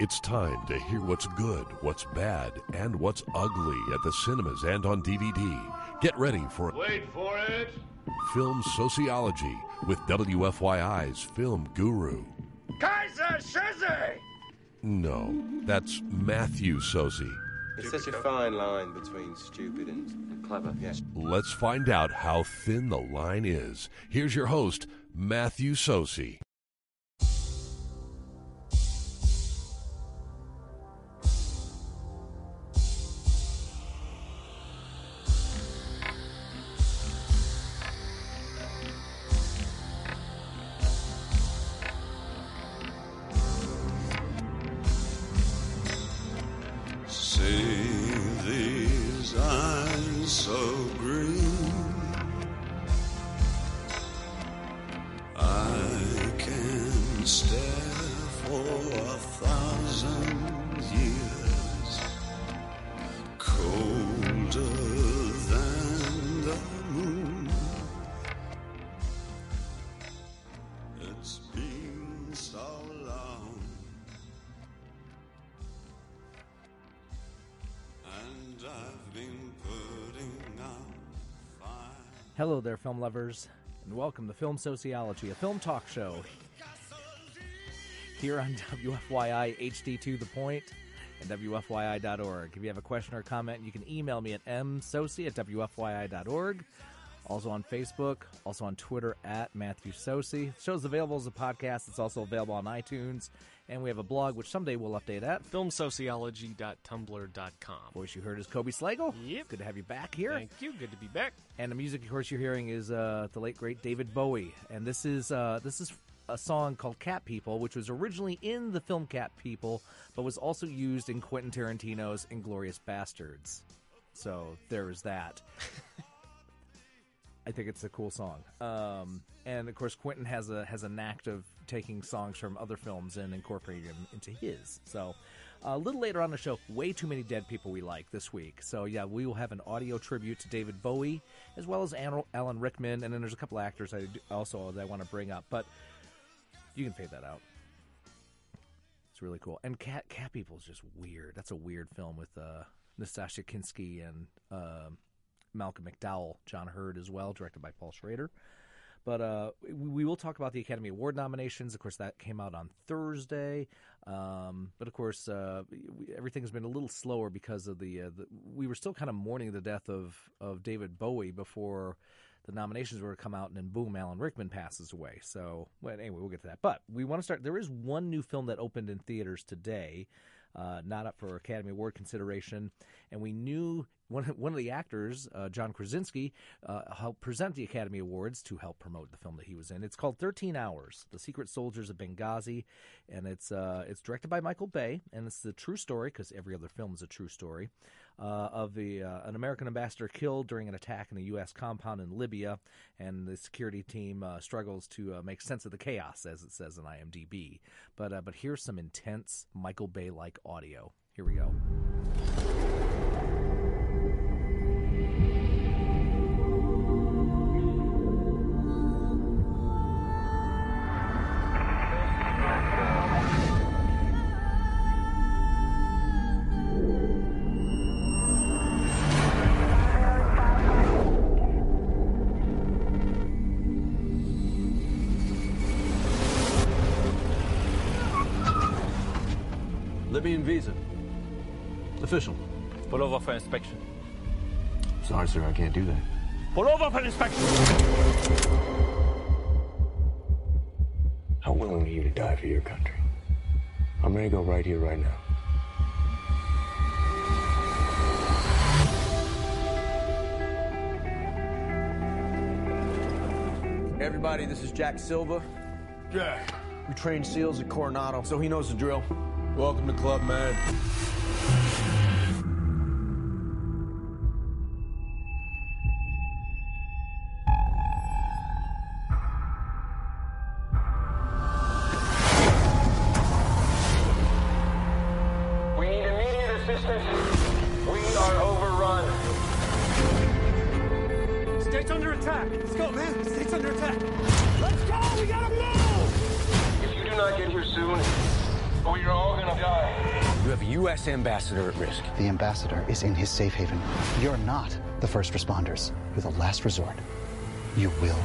It's time to hear what's good, what's bad, and what's ugly at the cinemas and on DVD. Get ready for... Wait for it! Film Sociology with WFYI's film guru... Kaiser Sosey! No, that's Matthew Socey. It's such a fine line between stupid and clever. Yes. Let's find out how thin the line is. Here's your host, Matthew Socey. Hello there, film lovers, and welcome to Film Sociology, a film talk show here on WFYI HD2 The Point and WFYI.org. If you have a question or comment, you can email me at msocey@WFYI.org. Also on Facebook, also on Twitter at Matthew Socey. The show's available as a podcast. It's also available on iTunes. And we have a blog, which someday we'll update at. Filmsociology.tumblr.com. Voice you heard is Kobe Slagle. Yep. Good to have you back here. Thank you. Good to be back. And the music, of course, you're hearing is the late, great David Bowie. And this is a song called Cat People, which was originally in the film Cat People, but was also used in Quentin Tarantino's Inglorious Bastards. So there is that. I think it's a cool song. And, of course, Quentin has a knack of taking songs from other films and incorporating them into his. So a little later on the show, way too many dead people we like this week. So, yeah, we will have an audio tribute to David Bowie as well as Alan Rickman. And then there's a couple actors that I want to bring up. But you can fade that out. It's really cool. And Cat People is just weird. That's a weird film with Nastassja Kinski and... Malcolm McDowell, John Hurt as well, directed by Paul Schrader. But we will talk about the Academy Award nominations. Of course, that came out on Thursday. But, of course, everything has been a little slower because of we were still kind of mourning the death of David Bowie before the nominations were to come out, and then, boom, Alan Rickman passes away. So, well, anyway, we'll get to that. But we want to start. There is one new film that opened in theaters today, not up for Academy Award consideration, and we knew one of the actors, John Krasinski, helped present the Academy Awards to help promote the film that he was in. It's called 13 Hours, The Secret Soldiers of Benghazi, and it's directed by Michael Bay, and it's the true story, because every other film is a true story, of an American ambassador killed during an attack in a U.S. compound in Libya, and the security team struggles to make sense of the chaos, as it says in IMDb. But here's some intense Michael Bay-like audio. Here we go. Libyan visa. Official. Pull over for inspection. Sorry, sir, I can't do that. Pull over for inspection! How willing are you to die for your country? I'm ready to go right here, right now. Everybody, this is Jack Silva. Jack. We trained SEALs at Coronado, so he knows the drill. Welcome to Club Med. We need immediate assistance. We are overrun. State's under attack. Let's go, man. State's under attack. Let's go. We gotta move. If you do not get here soon, we are all gonna die. You have a U.S. ambassador at risk. The ambassador is in his safe haven. You're not the first responders. You're the last resort. You will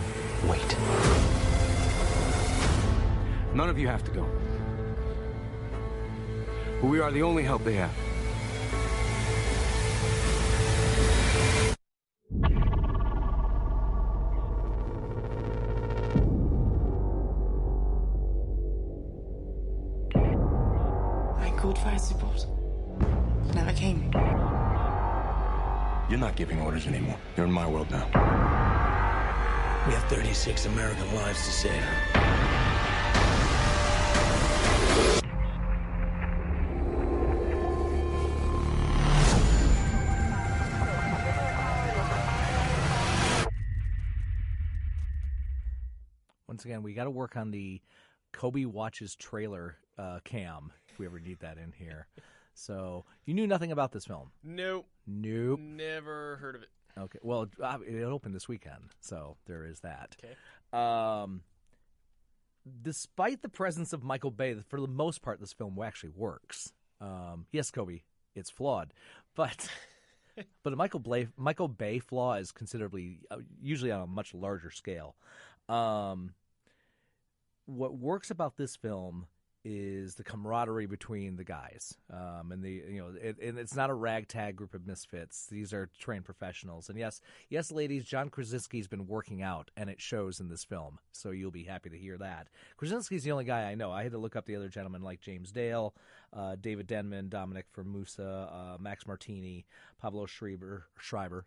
wait. None of you have to go. But we are the only help they have. You're not giving orders anymore. You're in my world now. We have 36 American lives to save. Once again, we got to work on the Kobe Watches trailer cam if we ever need that in here. So you knew nothing about this film? Nope. Nope. Never heard of it. Okay. Well, it opened this weekend, so there is that. Okay. Despite the presence of Michael Bay, for the most part, this film actually works. Yes, Kobe, it's flawed, but a Michael Bay flaw is considerably usually on a much larger scale. What works about this film is the camaraderie between the guys, and it's not a ragtag group of misfits. These are trained professionals, and yes, ladies, John Krasinski's been working out, and it shows in this film. So you'll be happy to hear that. Krasinski's the only guy I know. I had to look up the other gentlemen like James Dale, David Denman, Dominic Formusa, Max Martini, Pablo Schreiber.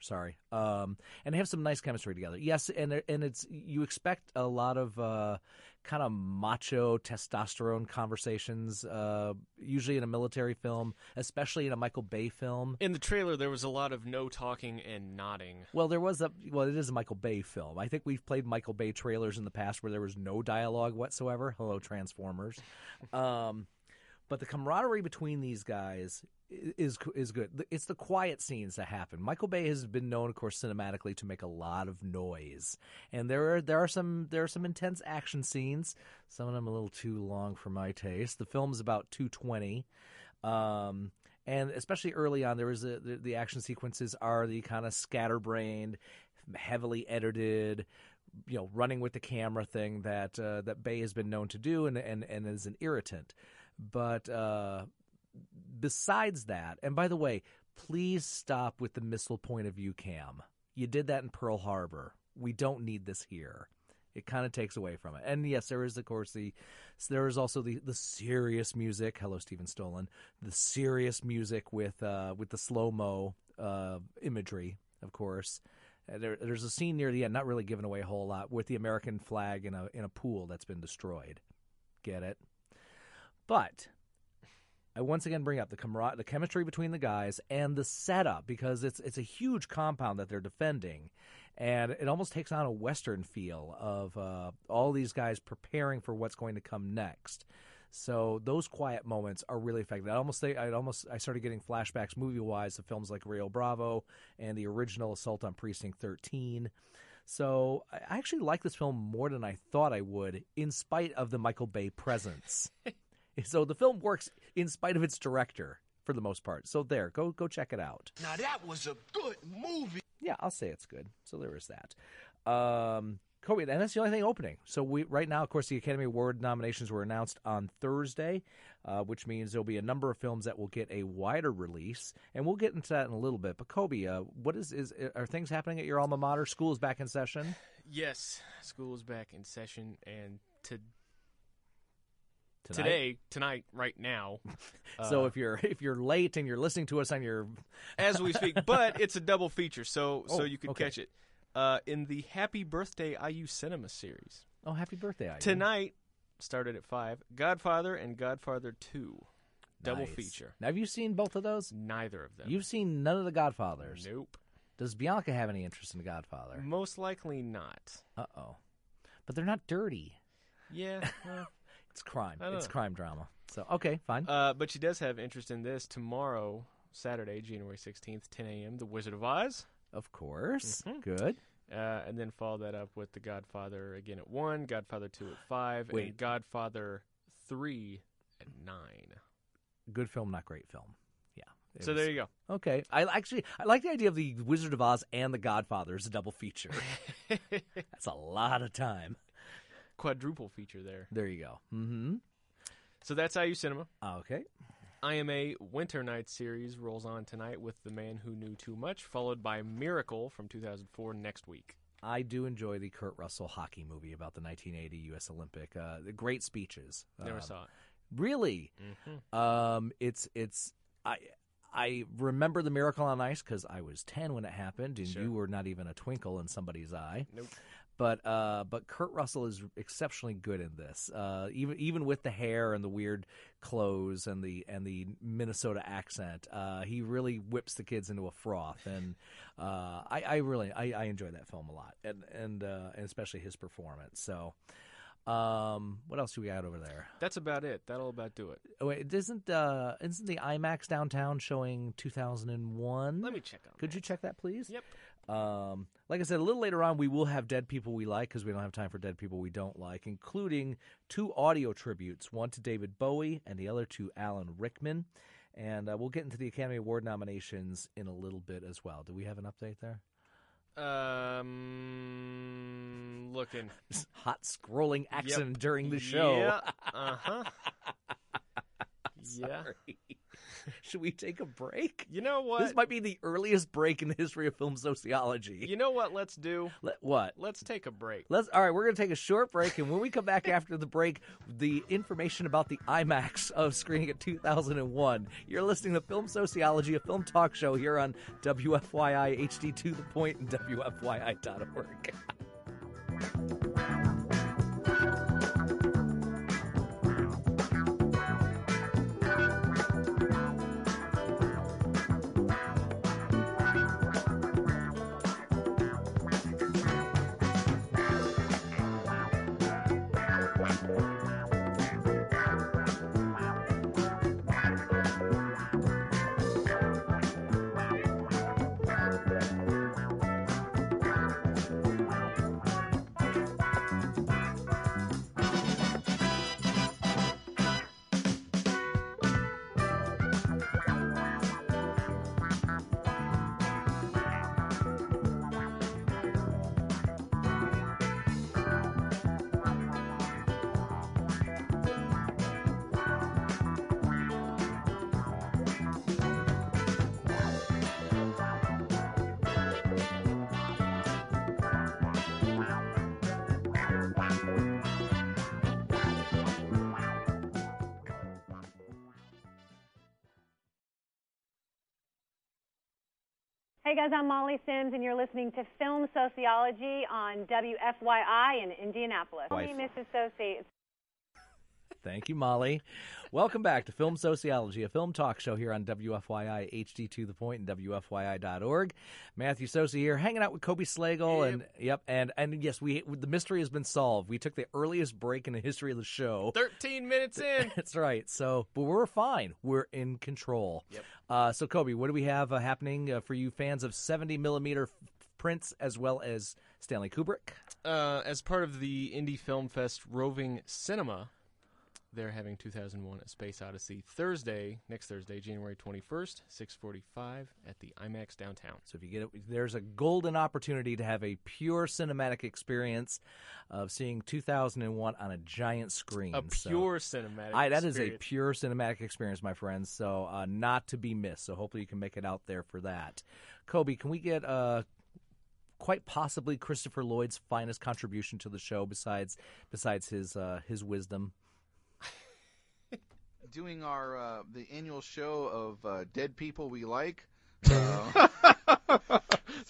Sorry, and they have some nice chemistry together. Yes, and it's you expect a lot of kind of macho testosterone conversations, usually in a military film, especially in a Michael Bay film. In the trailer, there was a lot of no talking and nodding. Well, there was it is a Michael Bay film. I think we've played Michael Bay trailers in the past where there was no dialogue whatsoever. Hello, Transformers. But the camaraderie between these guys is good. It's the quiet scenes that happen. Michael Bay has been known, of course, cinematically to make a lot of noise, and there are some intense action scenes. Some of them a little too long for my taste. The film's about 2:20, and especially early on, there is the action sequences are the kind of scatterbrained, heavily edited, running with the camera thing that that Bay has been known to do, and is an irritant, but. Besides that, and by the way, please stop with the missile point of view cam. You did that in Pearl Harbor. We don't need this here. It kind of takes away from it. And yes, there is, of course, there is also the serious music. Hello, Stephen Stolen. The serious music with the slow-mo imagery, of course. There's a scene near the end, not really giving away a whole lot, with the American flag in a pool that's been destroyed. Get it? But I once again bring up the chemistry between the guys and the setup, because it's a huge compound that they're defending, and it almost takes on a Western feel of all these guys preparing for what's going to come next. So those quiet moments are really effective. I started getting flashbacks movie-wise to films like Rio Bravo and the original Assault on Precinct 13. So I actually like this film more than I thought I would, in spite of the Michael Bay presence. So the film works in spite of its director, for the most part. So there, go check it out. Now that was a good movie. Yeah, I'll say it's good. So there is that. Kobe, and that's the only thing opening. So right now, of course, the Academy Award nominations were announced on Thursday, which means there'll be a number of films that will get a wider release, and we'll get into that in a little bit. But Kobe, what are things happening at your alma mater? School is back in session. Yes, school is back in session, and Tonight, right now. So if you're late and you're listening to us on your as we speak, but it's a double feature, so you could catch it in the Happy Birthday IU Cinema series. Oh, Happy Birthday IU! Tonight started at 5. Godfather and Godfather 2, double feature. Now, have you seen both of those? Neither of them. You've seen none of the Godfathers. Nope. Does Bianca have any interest in Godfather? Most likely not. Uh oh. But they're not dirty. Yeah. It's crime. It's crime drama. So, okay, fine. But she does have interest in this. Tomorrow, Saturday, January 16th, 10 a.m., The Wizard of Oz. Of course. Mm-hmm. Good. And then follow that up with The Godfather again at 1, Godfather 2 at 5, and Godfather 3 at 9. Good film, not great film. Yeah. So there you go. Okay. I like the idea of the Wizard of Oz and The Godfather as a double feature. That's a lot of time. Quadruple feature there. There you go. Mm-hmm. So that's IU Cinema. Okay. IMA Winter Night series rolls on tonight with The Man Who Knew Too Much, followed by Miracle from 2004 next week. I do enjoy the Kurt Russell hockey movie about the 1980 U.S. Olympic. The great speeches. Never saw it. Really? Mm-hmm. I remember the Miracle on Ice because I was 10 when it happened, and you were not even a twinkle in somebody's eye. Nope. But Kurt Russell is exceptionally good in this. Even with the hair and the weird clothes and the Minnesota accent, he really whips the kids into a froth. And I really enjoy that film a lot, and especially his performance. So. What else do we got over there? That's about it. That'll about do it. Oh, wait, isn't the IMAX downtown showing 2001? Let me check on that. Could you check that, please? Yep. Like I said, a little later on, we will have Dead People We Like because we don't have time for Dead People We Don't Like, including two audio tributes, one to David Bowie and the other to Alan Rickman. And we'll get into the Academy Award nominations in a little bit as well. Do we have an update there? Looking. Hot scrolling action during the show. Yeah. Uh-huh. Yeah. Should we take a break? You know what? This might be the earliest break in the history of film sociology. You know what let's do? What? Let's take a break. All right, we're going to take a short break, and when we come back after the break, the information about the IMAX of screening at 2001. You're listening to Film Sociology, a film talk show here on WFYI HD to the Point and WFYI.org. Hey guys, I'm Molly Sims, and you're listening to Film Sociology on WFYI in Indianapolis. Hi, Mrs. Socey. Thank you, Molly. Welcome back to Film Sociology, a film talk show here on WFYI HD to the Point and WFYI.org. Matthew Socey here, hanging out with Kobe Slagle, and yes, the mystery has been solved. We took the earliest break in the history of the show. 13 minutes in. That's right. So, but we're fine. We're in control. Yep. So, Kobe, what do we have happening for you fans of 70mm prints as well as Stanley Kubrick? As part of the Indie Film Fest Roving Cinema, they're having 2001 A Space Odyssey next Thursday, January 21st, 6:45 at the IMAX downtown. So if you get it, there's a golden opportunity to have a pure cinematic experience of seeing 2001 on a giant screen. That is a pure cinematic experience, my friends, so not to be missed. So hopefully you can make it out there for that. Kobe, can we get quite possibly Christopher Lloyd's finest contribution to the show besides his wisdom? Doing our the annual show of Dead People We Like.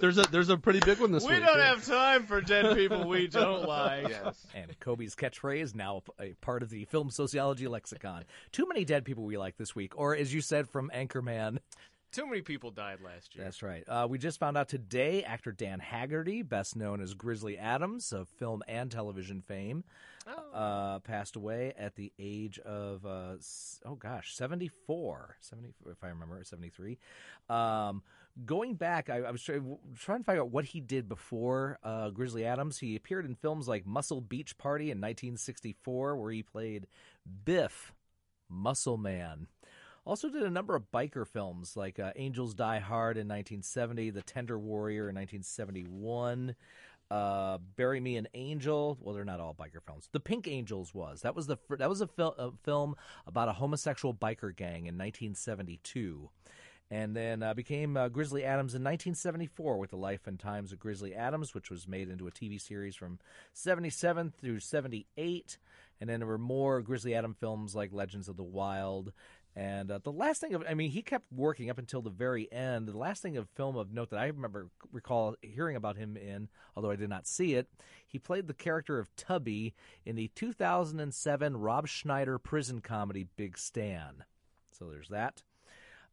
There's a pretty big one this week. We don't have time for Dead People We Don't Like. Yes. And Kobe's catchphrase, now a part of the Film Sociology lexicon. Too many Dead People We Like this week. Or, as you said from Anchorman, too many people died last year. That's right. We just found out today, actor Dan Haggerty, best known as Grizzly Adams of film and television fame, passed away at the age of, 74, if I remember, 73. Going back, I was trying to find out what he did before Grizzly Adams. He appeared in films like Muscle Beach Party in 1964, where he played Biff, Muscle Man. Also did a number of biker films like Angels Die Hard in 1970, The Tender Warrior in 1971, Bury Me an Angel. Well, they're not all biker films. The Pink Angels was. That was a film about a homosexual biker gang in 1972. And then became Grizzly Adams in 1974 with The Life and Times of Grizzly Adams, which was made into a TV series from 77 through 78. And then there were more Grizzly Adams films like Legends of the Wild. And the last thing, he kept working up until the very end. The last thing of film of note that I recall hearing about him in, although I did not see it, he played the character of Tubby in the 2007 Rob Schneider prison comedy Big Stan. So there's that.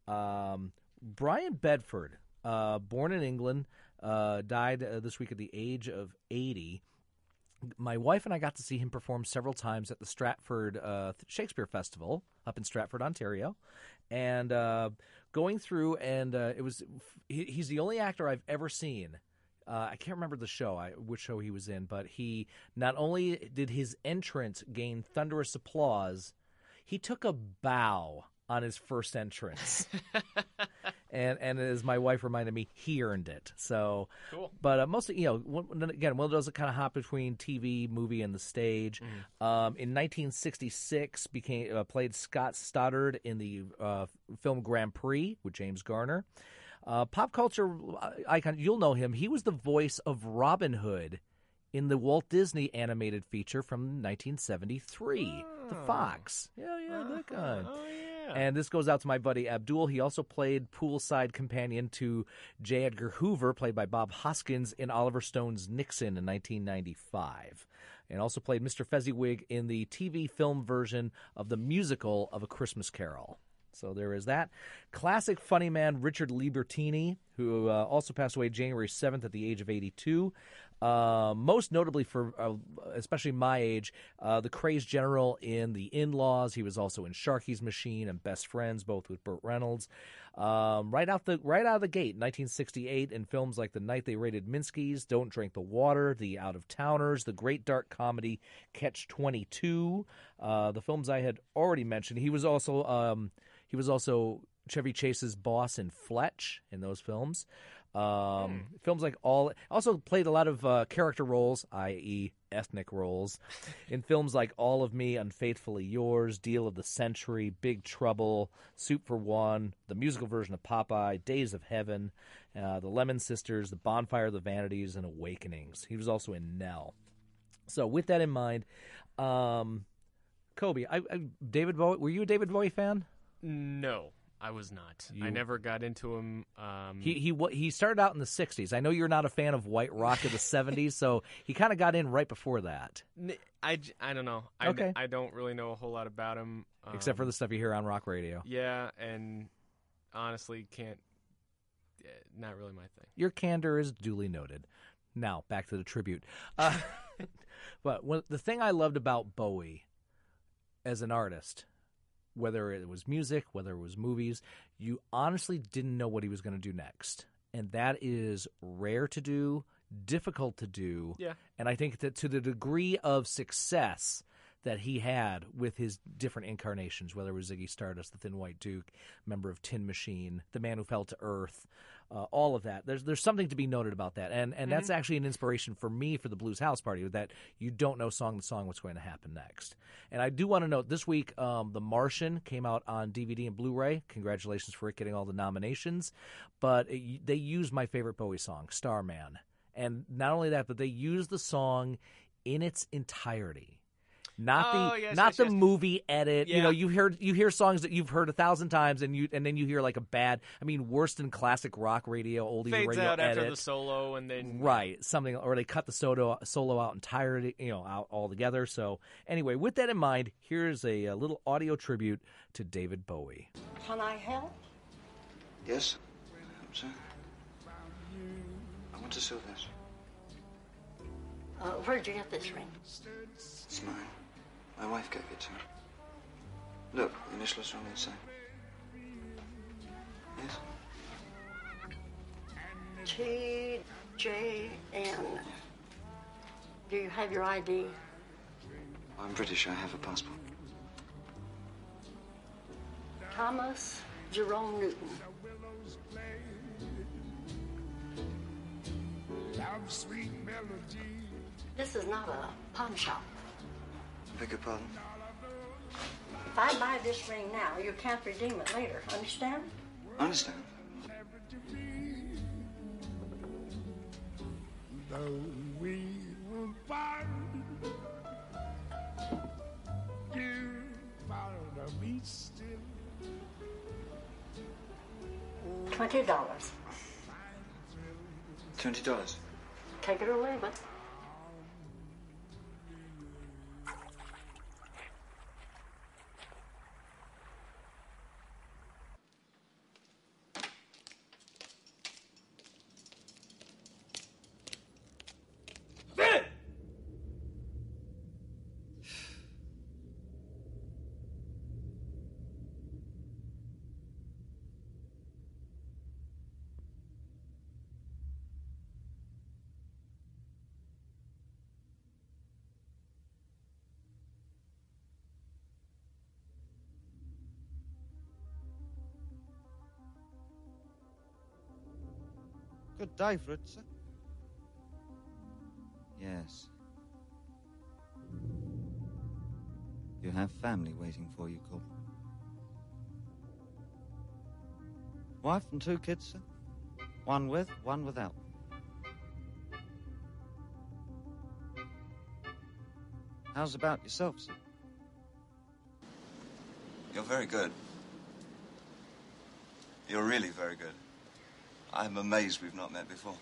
Brian Bedford, born in England, died this week at the age of 80. My wife and I got to see him perform several times at the Stratford Shakespeare Festival up in Stratford, Ontario. And going through, and he's the only actor I've ever seen. I can't remember the show, which show he was in, but he not only did his entrance gain thunderous applause, he took a bow on his first entrance. and as my wife reminded me, he earned it. So cool. But mostly, one of those that kind of hop between TV, movie, and the stage. Mm-hmm. In 1966 played Scott Stoddard in the film Grand Prix with James Garner. Pop culture icon, you'll know him. He was the voice of Robin Hood in the Walt Disney animated feature from 1973, The Fox. Yeah, that guy. Oh, yeah. And this goes out to my buddy Abdul. He also played poolside companion to J. Edgar Hoover, played by Bob Hoskins, in Oliver Stone's Nixon in 1995. And also played Mr. Fezziwig in the TV film version of the musical of A Christmas Carol. So there is that. Classic funny man Richard Libertini, who also passed away January 7th at the age of 82. Most notably for especially my age, the crazed general in The In-Laws. He was also in Sharky's Machine and Best Friends, both with Burt Reynolds. Right out of the gate, 1968, in films like The Night They Raided Minsky's, Don't Drink the Water, The Out-of-Towners, the great dark comedy Catch-22, the films I had already mentioned. He was also Chevy Chase's boss in Fletch in those films. Films like also played a lot of character roles, i.e. ethnic roles, in films like All of Me, Unfaithfully Yours, Deal of the Century, Big Trouble, Soup for One, the musical version of Popeye, Days of Heaven, The Lemon Sisters, The Bonfire of the Vanities, and Awakenings. He was also in Nell. So with that in mind, Kobe, David Bowie, were you a David Bowie fan? No. I was not. I never got into him. He started out in the 60s. I know you're not a fan of white rock of the 70s, so he kind of got in right before that. I don't know. Okay. I don't really know a whole lot about him. Except for the stuff you hear on rock radio. Yeah, and honestly, not really my thing. Your candor is duly noted. Now, back to the tribute. But the thing I loved about Bowie as an artist, whether it was music, whether it was movies, you honestly didn't know what he was going to do next. And that is rare to do, difficult to do. Yeah. And I think that to the degree of success that he had with his different incarnations, whether it was Ziggy Stardust, the Thin White Duke, member of Tin Machine, the Man Who Fell to Earth, all of that, there's something to be noted about that. And that's actually an inspiration for me for the Blues House Party, that you don't know song to song what's going to happen next. And I do want to note, this week, The Martian came out on DVD and Blu-ray. Congratulations for it getting all the nominations. But they used my favorite Bowie song, Starman. And not only that, but they used the song in its entirety. Not the movie edit. Yeah. You know, you hear songs that you've heard 1,000 times, and then you hear like a bad, worse than classic rock radio, oldie radio edit. Fades out after the solo, and then right something, or they cut the solo out entirely, out altogether. So anyway, with that in mind, here's a little audio tribute to David Bowie. Can I help? Yes, sir. I want to sew this. Where'd you get this ring? It's mine. My wife gave it to me. Look, the initials are on the inside. Yes? TJN. Do you have your ID? I'm British. I have a passport. Thomas Jerome Newton. This is not a pawn shop. Beg your pardon? If I buy this ring now, you can't redeem it later. Understand? Understand. Though we will find you, follow me still. $20. $20. Take it or leave it. Good day, Fritz. Yes. You have family waiting for you, Corporal. Wife and two kids, sir. One with, one without. How's about yourself, sir? You're very good. You're really very good. I'm amazed we've not met before.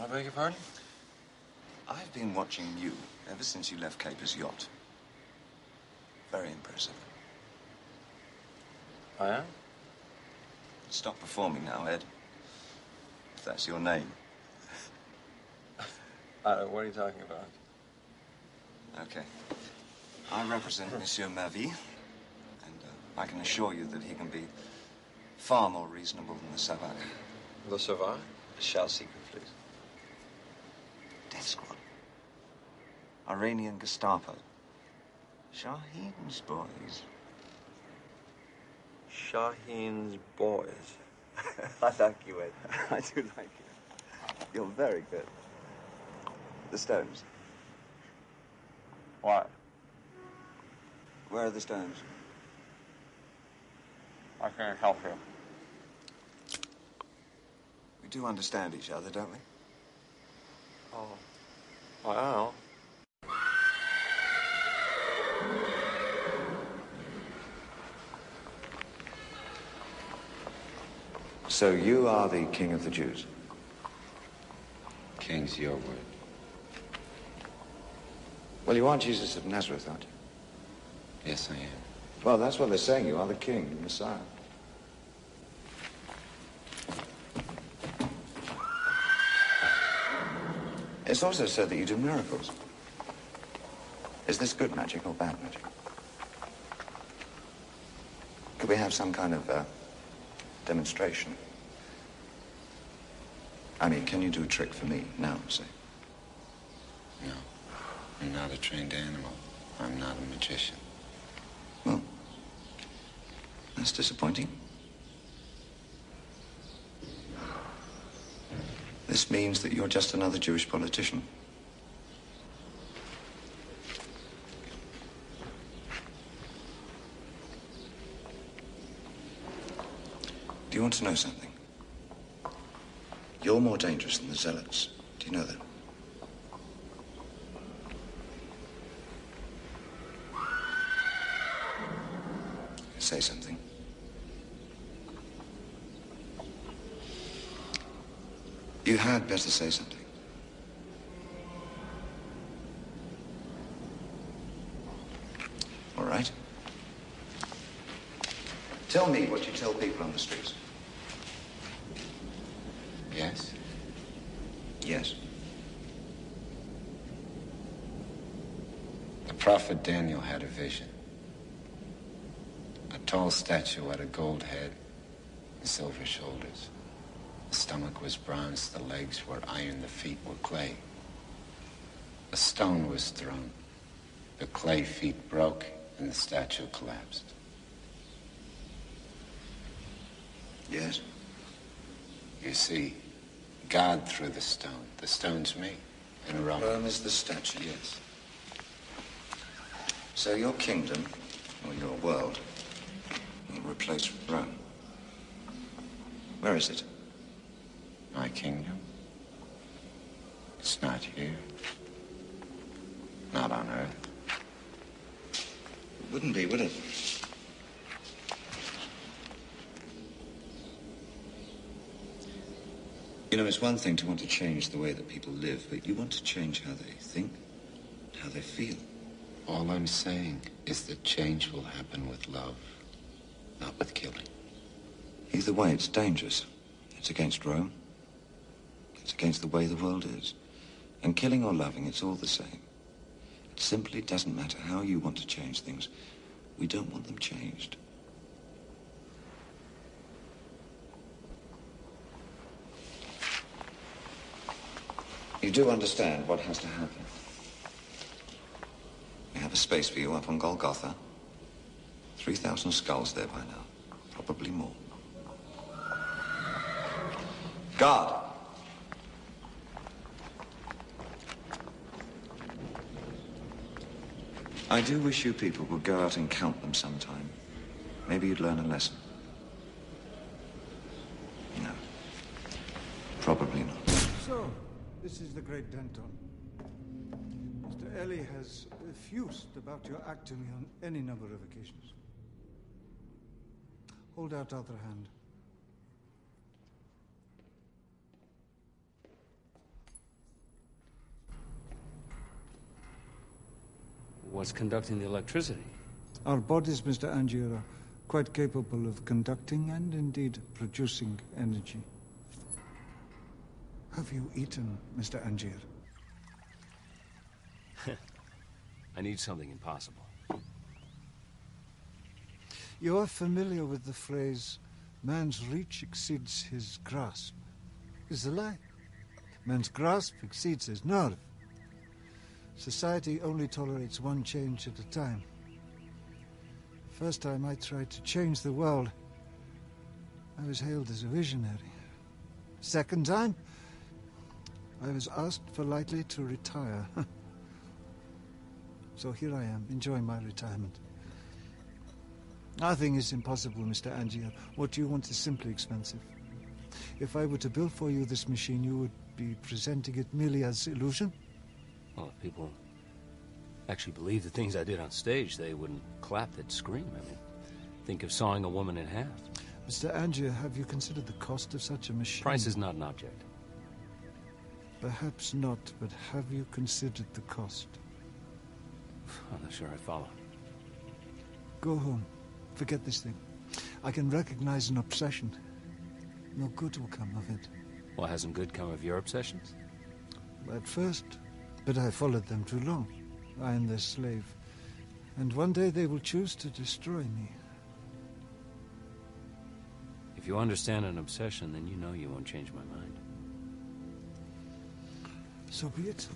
I beg your pardon? I've been watching you ever since you left Capers' yacht. Very impressive. I am? Stop performing now, Ed. If that's your name. I don't know, what are you talking about? Okay. I represent Monsieur Mavie, and I can assure you that he can be far more reasonable than the Savant. The Savant? Shall secret, please. Death Squad. Iranian Gestapo. Shaheen's boys. Shaheen's boys. I like you, Ed. I do like you. You're very good. The stones. What? Where are the stones? I can't help you. We do understand each other, don't we? Oh, I don't know. So you are the king of the Jews? King's your word. Well, you are Jesus of Nazareth, aren't you? Yes, I am. Well, that's what they're saying. You are the king, the Messiah. It's also said that you do miracles. Is this good magic or bad magic? Could we have some kind of demonstration? I mean, can you do a trick for me now, say? No. I'm not a trained animal. I'm not a magician. Well, that's disappointing. This means that you're just another Jewish politician. Do you want to know something? You're more dangerous than the zealots. Do you know that? Say something. You had better say something. All right. Tell me what you tell people on the streets. Yes? Yes. The prophet Daniel had a vision. A tall statue had a gold head and silver shoulders. The stomach was bronze, the legs were iron, the feet were clay. A stone was thrown. The clay feet broke and the statue collapsed. Yes. You see God through the stone. The stone's me. And Rome is the statue, yes. So your kingdom, or your world, will replace Rome. Where is it? My kingdom? It's not here. Not on Earth. It wouldn't be, would it? You know, it's one thing to want to change the way that people live, but you want to change how they think, how they feel. All I'm saying is that change will happen with love, not with killing. Either way, it's dangerous. It's against Rome. It's against the way the world is. And killing or loving, it's all the same. It simply doesn't matter how you want to change things. We don't want them changed. You do understand what has to happen. We have a space for you up on Golgotha. 3,000 skulls there by now. Probably more. God! I do wish you people would go out and count them sometime. Maybe you'd learn a lesson. No. Probably not. So, this is the great Denton. Mr. Ellie has effused about your acting on any number of occasions. Hold out other hand. What's conducting the electricity? Our bodies, Mr. Angier, are quite capable of conducting and indeed producing energy. Have you eaten, Mr. Angier? I need something impossible. You are familiar with the phrase, man's reach exceeds his grasp. It's a lie. Man's grasp exceeds his nerve. Society only tolerates one change at a time. First time I tried to change the world, I was hailed as a visionary. Second time, I was asked politely to retire. So here I am, enjoying my retirement. Nothing is impossible, Mr. Angier. What you want is simply expensive. If I were to build for you this machine, you would be presenting it merely as illusion. Well, if people actually believe the things I did on stage, they wouldn't clap, they'd scream. I mean, think of sawing a woman in half. Mr. Angier, have you considered the cost of such a machine? Price is not an object. Perhaps not, but have you considered the cost? I'm not sure I follow. Go home. Forget this thing. I can recognize an obsession. No good will come of it. Well, hasn't good come of your obsessions? At first... but I followed them too long. I am their slave. And one day they will choose to destroy me. If you understand an obsession, then you know you won't change my mind. So be it.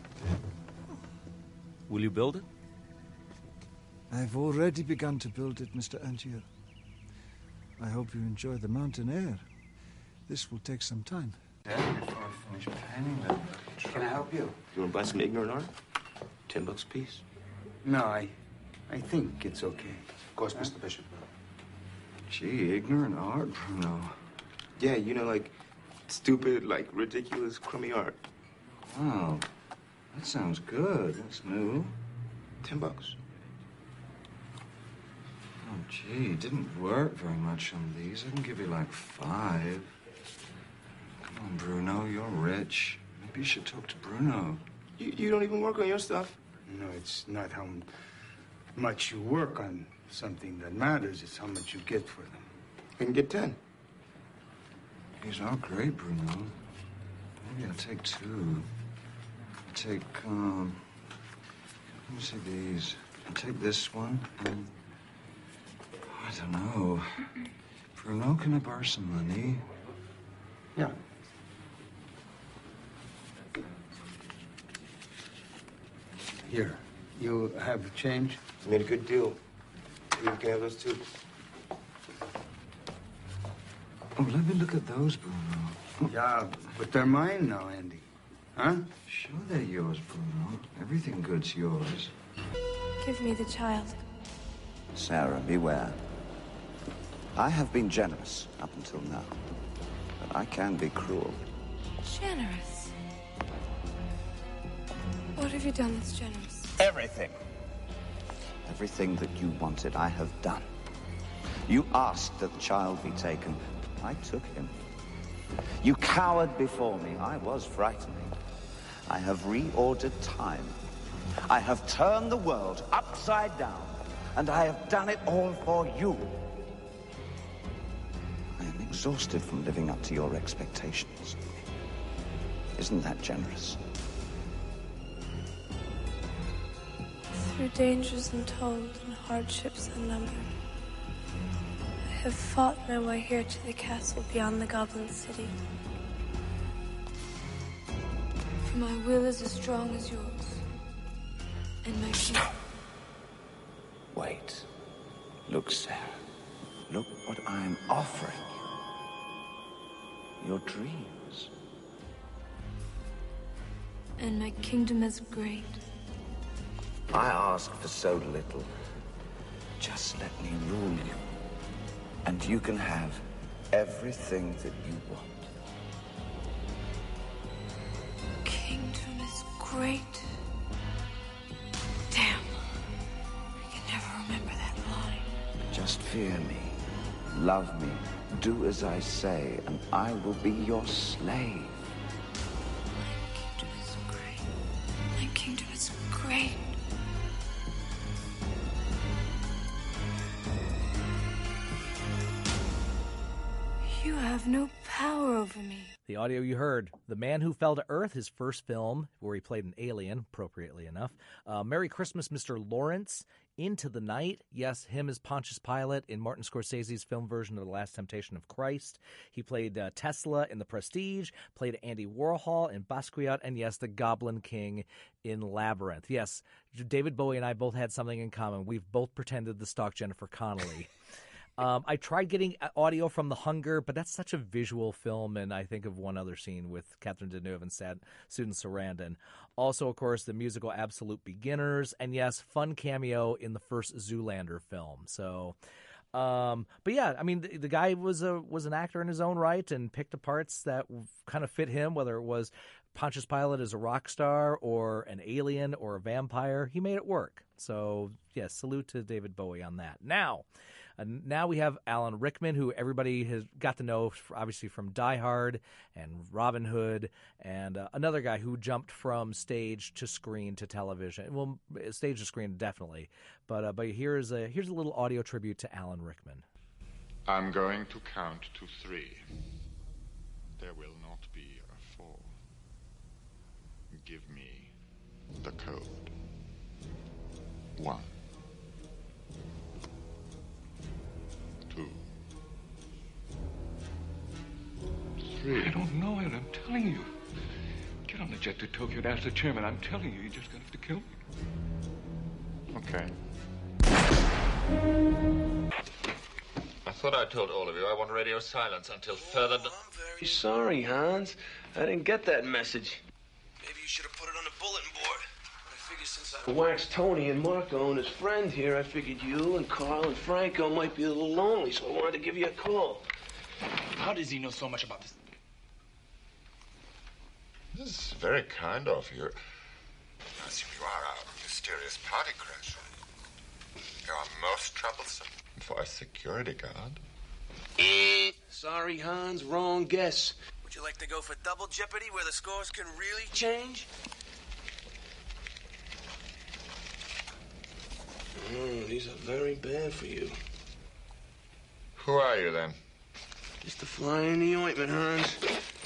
Will you build it? I've already begun to build it, Mr. Angier. I hope you enjoy the mountain air. This will take some time. Before I finish planning them. Can I help you? You want to buy some ignorant art? $10 a piece? No, I think it's okay. Of course, Mr. Bishop. Gee, ignorant art, Bruno. Yeah, you know, like, stupid, like, ridiculous, crummy art. Wow, that sounds good. That's new. $10. Oh, gee, it didn't work very much on these. I can give you, like, 5. Come on, Bruno, you're rich. Maybe you should talk to Bruno. You don't even work on your stuff. No, it's not how much you work on something that matters. It's how much you get for them. I can get 10. These are great, Bruno. Maybe I'll take 2. I'll take, let me see these. I'll take this one, and... I don't know. Bruno, can I borrow some money? Yeah. Here, you have change? I made a good deal. You can have those too. Oh, let me look at those, Bruno. Yeah, but they're mine now, Andy. Huh? Sure they're yours, Bruno. Everything good's yours. Give me the child. Sarah, beware. I have been generous up until now, but I can be cruel. Generous? What have you done that's generous? Everything. Everything that you wanted, I have done. You asked that the child be taken. I took him. You cowered before me. I was frightening. I have reordered time. I have turned the world upside down. And I have done it all for you. I am exhausted from living up to your expectations. Isn't that generous? Through dangers untold and hardships unnumbered, I have fought my way here to the castle beyond the Goblin City. For my will is as strong as yours, and my... Stop! Wait. Look, Sarah. Look what I am offering you. Your dreams. And my kingdom is great. I ask for so little. Just let me rule you. And you can have everything that you want. Kingdom is great. Damn. I can never remember that line. Just fear me. Love me. Do as I say, and I will be your slave. My kingdom is great. You have no power over me. The audio you heard, The Man Who Fell to Earth, his first film, where he played an alien, appropriately enough. Merry Christmas, Mr. Lawrence. Into the Night. Yes, him as Pontius Pilate in Martin Scorsese's film version of The Last Temptation of Christ. He played Tesla in The Prestige, played Andy Warhol in Basquiat, and yes, the Goblin King in Labyrinth. Yes, David Bowie and I both had something in common. We've both pretended to stalk Jennifer Connelly. I tried getting audio from The Hunger, but that's such a visual film, and I think of one other scene with Catherine Deneuve and Susan Sarandon. Also, of course, the musical Absolute Beginners, and yes, fun cameo in the first Zoolander film. So, but yeah, I mean, the guy was an actor in his own right and picked parts that kind of fit him, whether it was Pontius Pilate as a rock star or an alien or a vampire. He made it work. So, yes, salute to David Bowie on that. Now we have Alan Rickman, who everybody has got to know, obviously, from Die Hard and Robin Hood, and another guy who jumped from stage to screen to television. Well, stage to screen, definitely. But here's a little audio tribute to Alan Rickman. I'm going to count to three. There will not be a four. Give me the code. 1, 2, 3. I don't know it, I'm telling you. Get on the jet to Tokyo and ask the chairman. I'm telling you, you're just gonna have to kill me. Okay. I thought I told all of you I want radio silence until further... I'm very sorry, Hans. I didn't get that message. Maybe you should have put it on the bulletin board. Since I waxed Tony and Marco and his friend here, I figured you and Carl and Franco might be a little lonely, so I wanted to give you a call. How does he know so much about this? This is very kind of you. I assume you are a mysterious party crasher. You are most troublesome. For a security guard? Sorry, Hans, wrong guess. Would you like to go for double jeopardy where the scores can really change? These are very bad for you. Who are you, then? Just the fly in the ointment, Hans.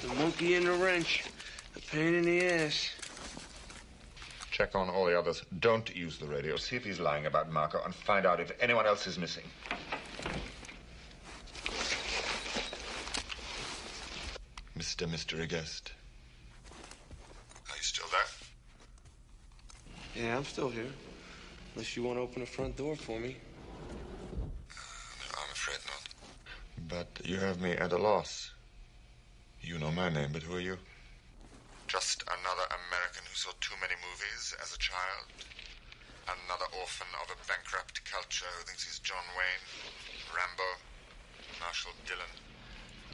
The monkey in the wrench. The pain in the ass. Check on all the others. Don't use the radio. See if he's lying about Marco and find out if anyone else is missing. Mr. Mystery Guest. Are you still there? Yeah, I'm still here. Unless you want to open the front door for me. I'm afraid not. but you have me at a loss. You know my name, but who are you? Just another American who saw too many movies as a child. Another orphan of a bankrupt culture who thinks he's John Wayne, Rambo, Marshall Dillon.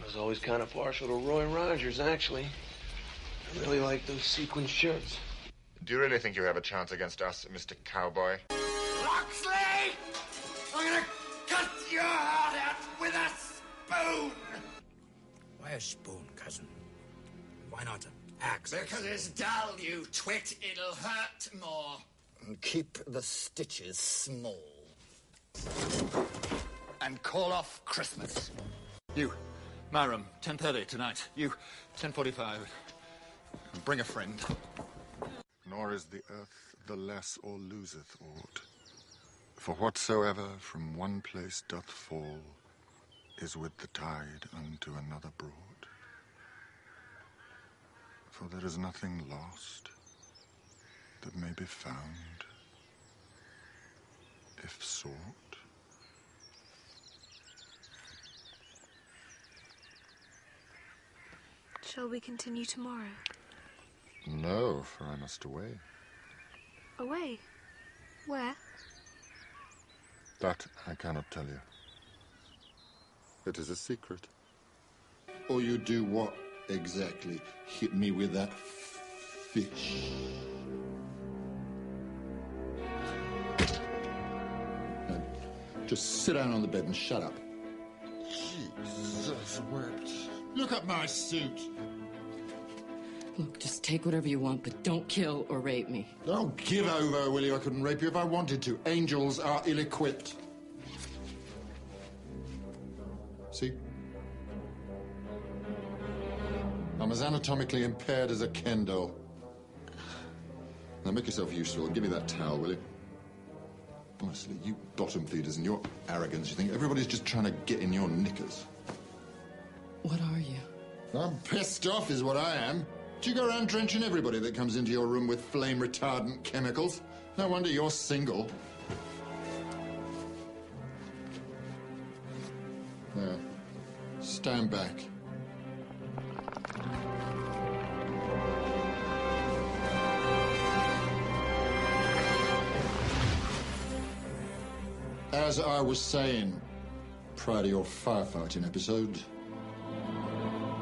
I was always kind of partial to Roy Rogers, actually. I really like those sequin shirts. Do you really think you have a chance against us, Mr. Cowboy? Loxley! I'm gonna cut your heart out with a spoon! Why a spoon, cousin? Why not an axe? Because it's dull, you twit. It'll hurt more. And keep the stitches small. And call off Christmas. You, Myram, 10:30 tonight. You, 10:45. And bring a friend. Nor is the earth the less or loseth aught. For whatsoever from one place doth fall is with the tide unto another broad. For there is nothing lost that may be found, if sought. Shall we continue tomorrow? No, for I must away. Away? Where? That I cannot tell you. It is a secret. Or you do what exactly? Hit me with that fish. Now, just sit down on the bed and shut up. Jesus wept. Look at my suit. Look, just take whatever you want, but don't kill or rape me. Don't give over, will you? I couldn't rape you if I wanted to. Angels are ill-equipped. See? I'm as anatomically impaired as a Ken doll. Now make yourself useful and give me that towel, will you? Honestly, you bottom feeders and your arrogance, you think everybody's just trying to get in your knickers. What are you? I'm pissed off is what I am. Do you go around drenching everybody that comes into your room with flame-retardant chemicals? No wonder you're single. Now, stand back. As I was saying, prior to your firefighting episode,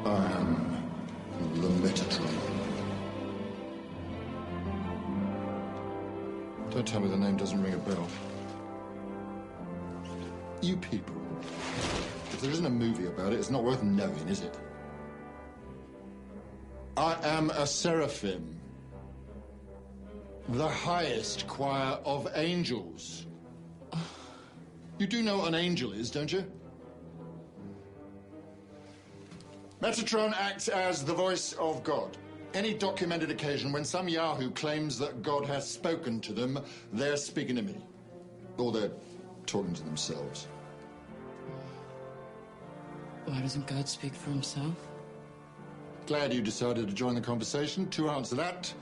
I am... the Metatron. Don't tell me the name doesn't ring a bell. You people. If there isn't a movie about it, it's not worth knowing, is it? I am a seraphim. The highest choir of angels. You do know what an angel is, don't you? Metatron acts as the voice of God. Any documented occasion when some yahoo claims that God has spoken to them, they're speaking to me. Or they're talking to themselves. Why doesn't God speak for himself? Glad you decided to join the conversation. To answer that,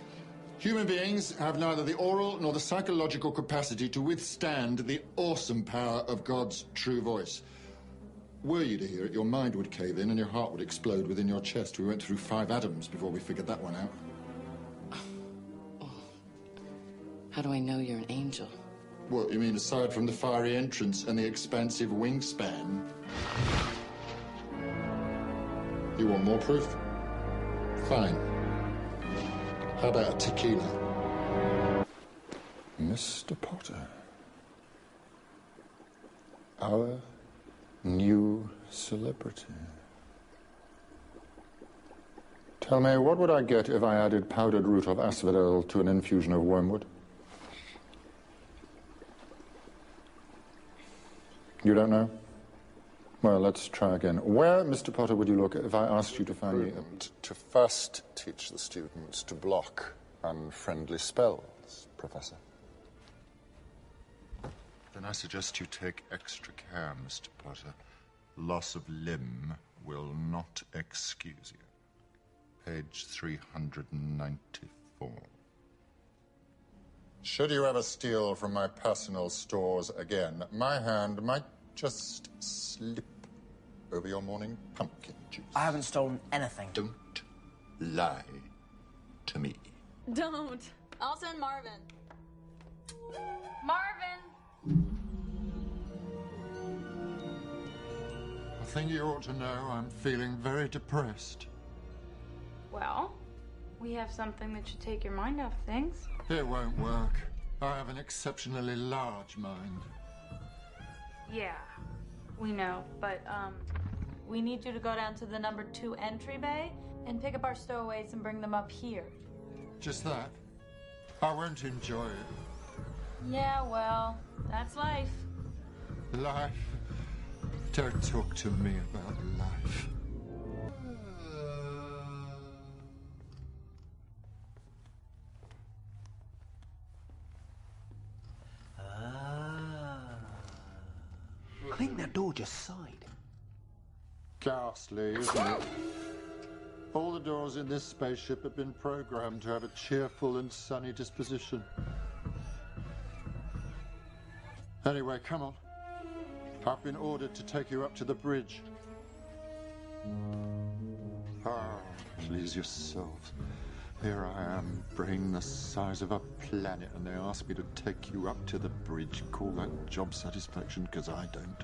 human beings have neither the oral nor the psychological capacity to withstand the awesome power of God's true voice. Were you to hear it, your mind would cave in and your heart would explode within your chest. We went through 5 atoms before we figured that one out. Oh. How do I know you're an angel? What, you mean aside from the fiery entrance and the expansive wingspan? You want more proof? Fine. How about a tequila? Mr. Potter. Our... new celebrity. Tell me, what would I get if I added powdered root of asphodel to an infusion of wormwood? You don't know? Well, let's try again. Where, Mr. Potter, would you look if I asked you to find me? To first teach the students to block unfriendly spells, Professor. Then I suggest you take extra care, Mr. Potter. Loss of limb will not excuse you. Page 394. Should you ever steal from my personal stores again, my hand might just slip over your morning pumpkin juice. I haven't stolen anything. Don't lie to me. Don't. I'll send Marvin. Marvin! I think you ought to know I'm feeling very depressed. Well, we have something that should take your mind off things. It won't work. I have an exceptionally large mind. Yeah, we know, but we need you to go down to the number 2 entry bay and pick up our stowaways and bring them up here. Just that? I won't enjoy it. Yeah, well, that's life. Life? Don't talk to me about life. I think that door just sighed. Ghastly, isn't it? All the doors in this spaceship have been programmed to have a cheerful and sunny disposition. Anyway, come on. I've been ordered to take you up to the bridge. Ah, please yourself. Here I am, brain the size of a planet, and they ask me to take you up to the bridge. Call that job satisfaction, because I don't.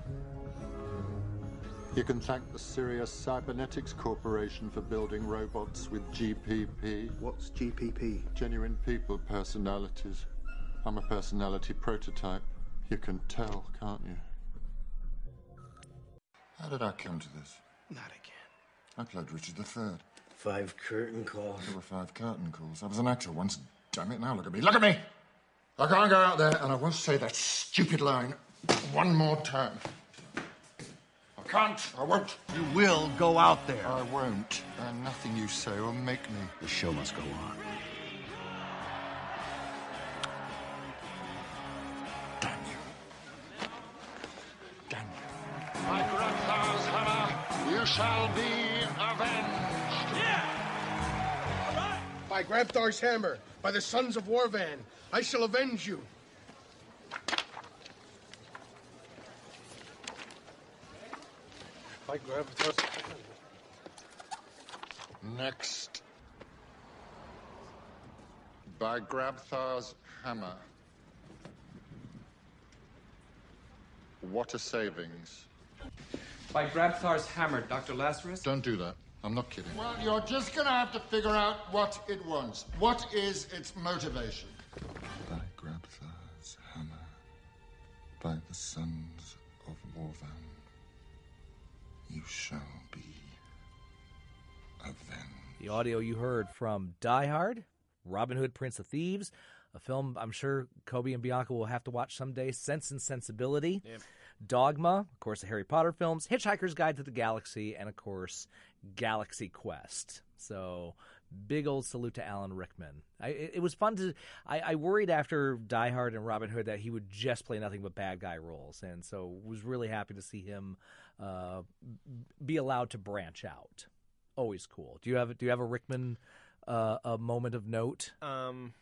You can thank the Sirius Cybernetics Corporation for building robots with GPP. What's GPP? Genuine people personalities. I'm a personality prototype. You can tell, can't you? How did I come to this? Not again. I played Richard III. 5 curtain calls. There were 5 curtain calls. I was an actor once. Damn it, now look at me. Look at me! I can't go out there and I won't say that stupid line one more time. I can't. I won't. You will go out there. I won't. And nothing you say will make me. The show must go on. Damn you. Damn you. My grandfather's hammer, you shall be avenged. Yeah! All right. By Grabthar's hammer, by the sons of Warvan, I shall avenge you. By Grabthar's hammer. Next. By Grabthar's hammer. Water savings. By Grabthar's hammer, Dr. Lazarus. Don't do that. I'm not kidding. Well, you're just going to have to figure out what it wants. What is its motivation? By Grabthar's hammer. By the sons of Warvan. You shall be avenged. The audio you heard from Die Hard, Robin Hood, Prince of Thieves, a film I'm sure Kobe and Bianca will have to watch someday, Sense and Sensibility, yeah. Dogma, of course, the Harry Potter films, Hitchhiker's Guide to the Galaxy, and, of course, Galaxy Quest. So, big old salute to Alan Rickman. It was fun to... I worried after Die Hard and Robin Hood that he would just play nothing but bad guy roles, and so was really happy to see him be allowed to branch out. Always cool. Do you have a Rickman a moment of note? Not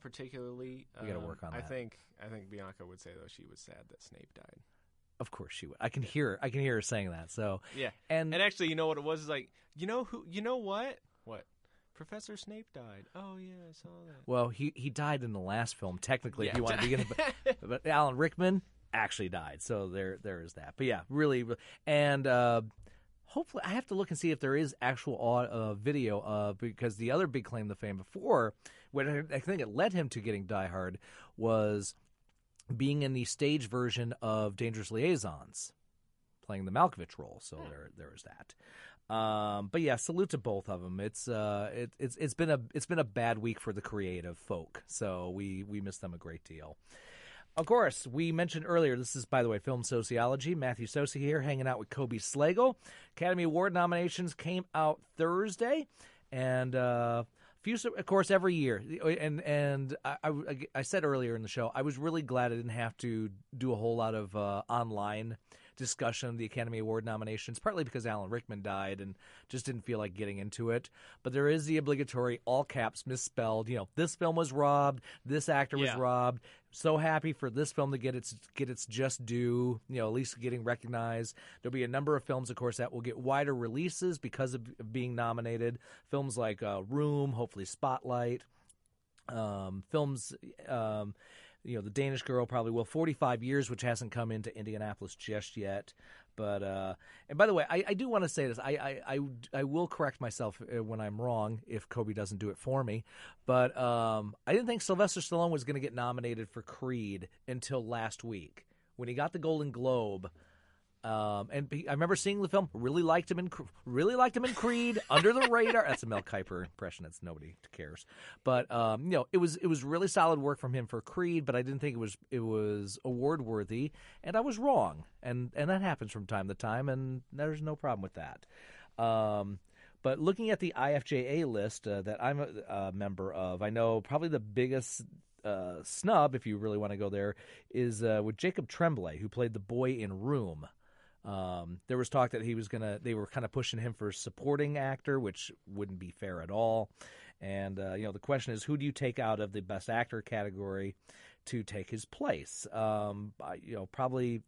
particularly. We got to work on that. I think Bianca would say, though, she was sad that Snape died. Of course she would. I can hear her saying that. So yeah. And actually, you know what it was? It's like, you know who? You know what? What? Professor Snape died. Oh yeah, I saw that. Well, he died in the last film. Technically, yeah, if you want to begin, but Alan Rickman actually died. So there is that. But yeah, really, and. Hopefully, I have to look and see if there is actual video because the other big claim to fame before, when I think it led him to getting Die Hard, was being in the stage version of Dangerous Liaisons, playing the Malkovich role. So there is that. But yeah, salute to both of them. It's been a bad week for the creative folk. So we miss them a great deal. Of course, we mentioned earlier, this is, by the way, Film Sociology. Matthew Socey here, hanging out with Kobe Slagle. Academy Award nominations came out Thursday, and few, of course, every year. And I said earlier in the show, I was really glad I didn't have to do a whole lot of online discussion of the Academy Award nominations, partly because Alan Rickman died and just didn't feel like getting into it. But there is the obligatory all caps misspelled, you know, this film was robbed, this actor was robbed. So happy for this film to get its just due, you know, at least getting recognized. There'll be a number of films, of course, that will get wider releases because of being nominated. Films like Room, hopefully Spotlight, films, you know, The Danish Girl probably will. 45 Years, which hasn't come into Indianapolis just yet. But and by the way, I do want to say this. I will correct myself when I'm wrong if Kobe doesn't do it for me. But I didn't think Sylvester Stallone was going to get nominated for Creed until last week when he got the Golden Globe. And I remember seeing the film. Really liked him in Creed. Under the Radar. That's a Mel Kiper impression. That's nobody cares. But you know, it was really solid work from him for Creed. But I didn't think it was award worthy, and I was wrong. And that happens from time to time, and there's no problem with that. But looking at the IFJA list that I'm a member of, I know probably the biggest snub, if you really want to go there, is with Jacob Tremblay, who played the boy in Room. There was talk that they were kind of pushing him for supporting actor, which wouldn't be fair at all. And, you know, the question is, who do you take out of the best actor category to take his place? You know, probably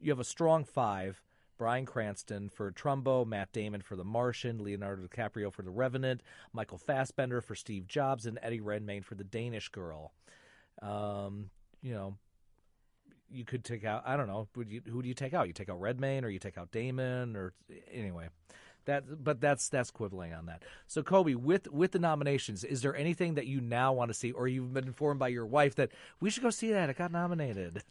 you have a strong five. Bryan Cranston for Trumbo, Matt Damon for The Martian, Leonardo DiCaprio for The Revenant, Michael Fassbender for Steve Jobs, and Eddie Redmayne for The Danish Girl. You know, you could take out, I don't know, who do you take out? You take out Redmayne, or you take out Damon, or anyway. But that's quibbling on that. So, Kobe, with the nominations, is there anything that you now want to see, or you've been informed by your wife that we should go see that? It got nominated.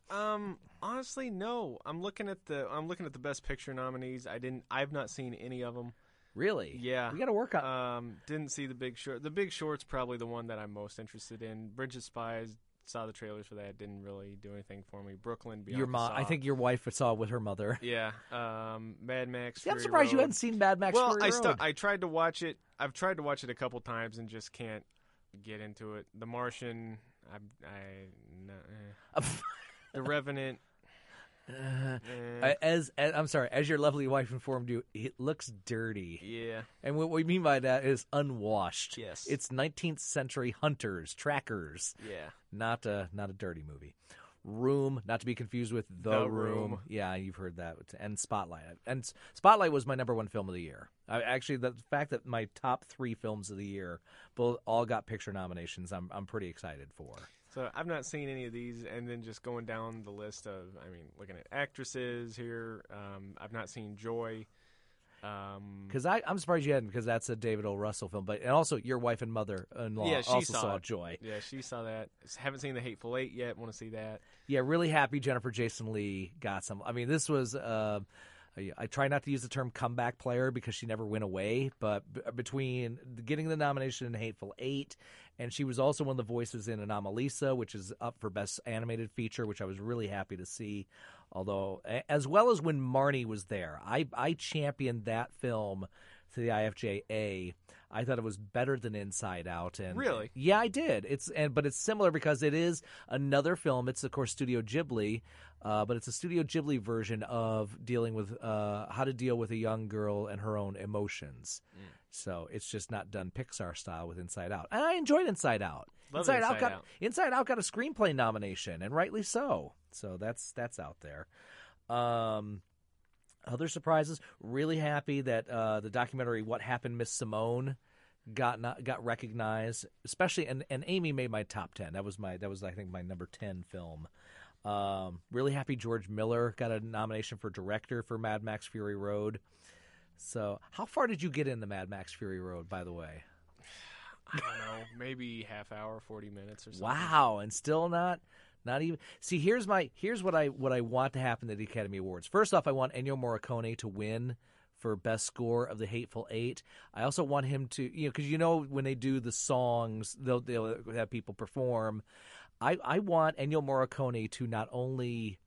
Honestly, no. I'm looking at the Best Picture nominees. I've not seen any of them. Really? Yeah. We got to work on. Didn't see The Big Short. The Big Short's probably the one that I'm most interested in. Bridge of Spies. Saw the trailers for that. Didn't really do anything for me. Brooklyn, Beyond the Saw. I think your wife saw it with her mother. Yeah. Mad Max Fury Road. I'm surprised you hadn't seen Mad Max Fury Road. Well, I tried to watch it. I've tried to watch it a couple times and just can't get into it. The Martian. The Revenant. As your lovely wife informed you, it looks dirty. Yeah. And what we mean by that is unwashed. Yes. It's 19th century hunters, trackers. Yeah. Not a dirty movie. Room, not to be confused with The Room. Yeah, you've heard that. And Spotlight. And Spotlight was my number one film of the year. Actually, the fact that my top three films of the year all got picture nominations, I'm pretty excited for. So I've not seen any of these, and then just going down the list of, looking at actresses here, I've not seen Joy. Because I'm surprised you hadn't, because that's a David O. Russell film. But and also your wife and mother-in-law also saw Joy. Yeah, she saw that. Haven't seen The Hateful Eight yet. Want to see that. Yeah, really happy Jennifer Jason Leigh got some. I mean, this was... I try not to use the term comeback player because she never went away, but between getting the nomination in Hateful Eight, and she was also one of the voices in Anomalisa, which is up for Best Animated Feature, which I was really happy to see. Although, as well as when Marnie was there, I championed that film to the IFJA. I thought it was better than Inside Out. And really? Yeah, I did. But it's similar because it is another film. It's, of course, Studio Ghibli, but it's a Studio Ghibli version of dealing with how to deal with a young girl and her own emotions. Mm. So it's just not done Pixar style with Inside Out. And I enjoyed Inside Out. Inside Out got a screenplay nomination, and rightly so. So that's out there. Other surprises, really happy that the documentary What Happened, Miss Simone got recognized, especially and Amy made my top 10. That was I think my number 10 film. Really happy George Miller got a nomination for director for Mad Max Fury Road. So how far did you get in the Mad Max Fury Road, by the way? I don't know, maybe half hour, 40 minutes or something. Wow, and still not even. See, here's what I want to happen at the Academy Awards. First off, I want Ennio Morricone to win for best score of The Hateful Eight. I also want him to, you know, because you know when they do the songs, they'll have people perform. I want Ennio Morricone to not only